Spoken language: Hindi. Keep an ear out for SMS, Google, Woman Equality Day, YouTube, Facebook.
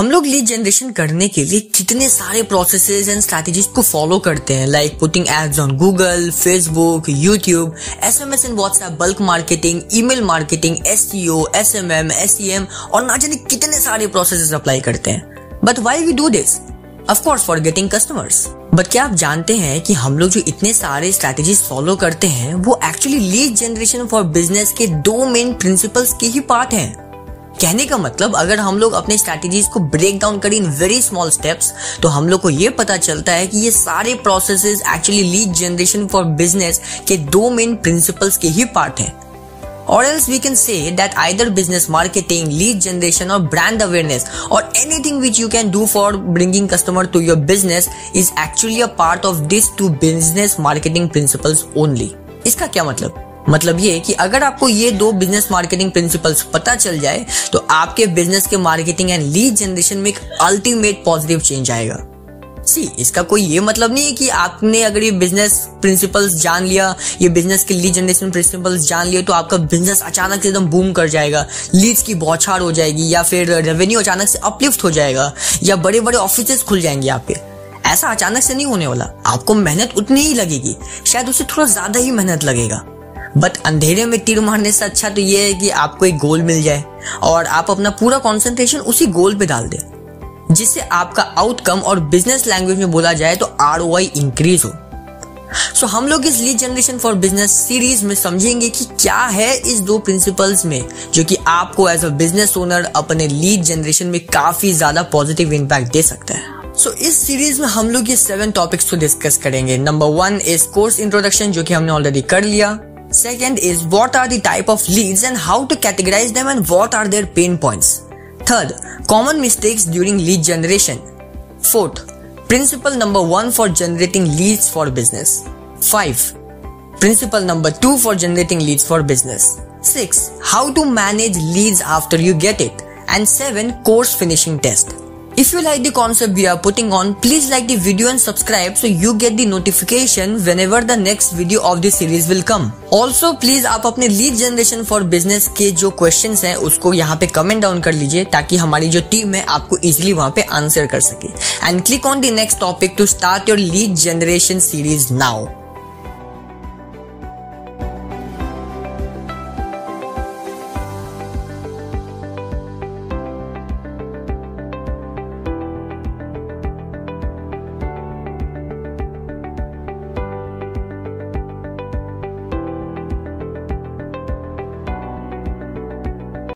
हम लोग लीड जनरेशन करने के लिए कितने सारे प्रोसेसेस एंड स्ट्रैटेजीज को फॉलो करते हैं, like putting ads on Google, Facebook, YouTube, SMS and WhatsApp, bulk marketing, email marketing, SEO, SMM, SCM और ना जाने कितने सारे प्रोसेसेस अप्लाई करते हैं। But why we do this? Of course for getting customers. But क्या आप जानते हैं कि हम लोग जो इतने सारे स्ट्रैटेजीज फॉलो करते हैं वो actually lead generation for business के दो मेन प्रिंसिपल्स के ही पार्ट हैं। कहने का मतलब, अगर हम लोग अपने स्ट्रैटेजीज को ब्रेक डाउन करें इन वेरी स्मॉल स्टेप्स तो हम लोग को ये पता चलता है कि ये सारे processes actually lead generation for business के दो मेन प्रिंसिपल्स के ही पार्ट हैं। Or else we can say that either business marketing, lead generation or brand awareness or anything which you can do for bringing customer to your business is actually a part of these two business marketing principles only. इसका क्या मतलब? मतलब ये कि अगर आपको ये दो बिजनेस मार्केटिंग प्रिंसिपल्स पता चल जाए तो आपके बिजनेस के मार्केटिंग एंड लीड जनरेशन में एक अल्टीमेट पॉजिटिव चेंज आएगा। सी, इसका कोई ये मतलब नहीं है कि आपने अगर ये बिजनेस प्रिंसिपल्स जान लिया, ये बिजनेस के लीड जनरेशन प्रिंसिपल्स जान लिया तो आपका बिजनेस अचानक से एकदम बूम कर जाएगा, लीड्स की बौछार हो जाएगी या फिर रेवेन्यू अचानक से अपलिफ्ट हो जाएगा या बड़े बड़े ऑफिसेस खुल जाएंगे आपके। ऐसा अचानक से नहीं होने वाला। आपको मेहनत उतनी ही लगेगी, शायद उससे थोड़ा ज्यादा ही मेहनत लगेगा। बट अंधेरे में तीर मारने से अच्छा तो ये है कि आपको एक गोल मिल जाए और आप अपना पूरा कॉन्सेंट्रेशन उसी गोल पे डाल दें, जिससे आपका आउटकम और बिजनेस लैंग्वेज में बोला जाए तो ROI इंक्रीज हो। सो हम लोग इस lead generation for business series में समझेंगे कि क्या है इस दो प्रिंसिपल्स में जो कि आपको एज अ बिजनेस ओनर अपने लीड जनरेशन में काफी ज्यादा पॉजिटिव इम्पैक्ट दे सकता है। सो इस सीरीज में हम लोग ये 7 टॉपिक्स को डिस्कस करेंगे। नंबर 1 इज कोर्स इंट्रोडक्शन, जो कि हमने ऑलरेडी कर लिया। Second is what are the type of leads and how to categorize them and what are their pain points. Third, common mistakes during lead generation. Fourth, principle number 1 for generating leads for business. 5, principle number 2 for generating leads for business. 6, how to manage leads after you get it. And 7, course finishing test. If you like the concept we are putting on, please like the video and subscribe so you get the notification whenever the next video of this series will come. Also please आप अपने lead generation for business के जो questions हैं उसको यहाँ पे comment down कर लीजिए ताकि हमारी जो team है आपको easily वहाँ पे answer कर सके. And click on the next topic to start your lead generation series now.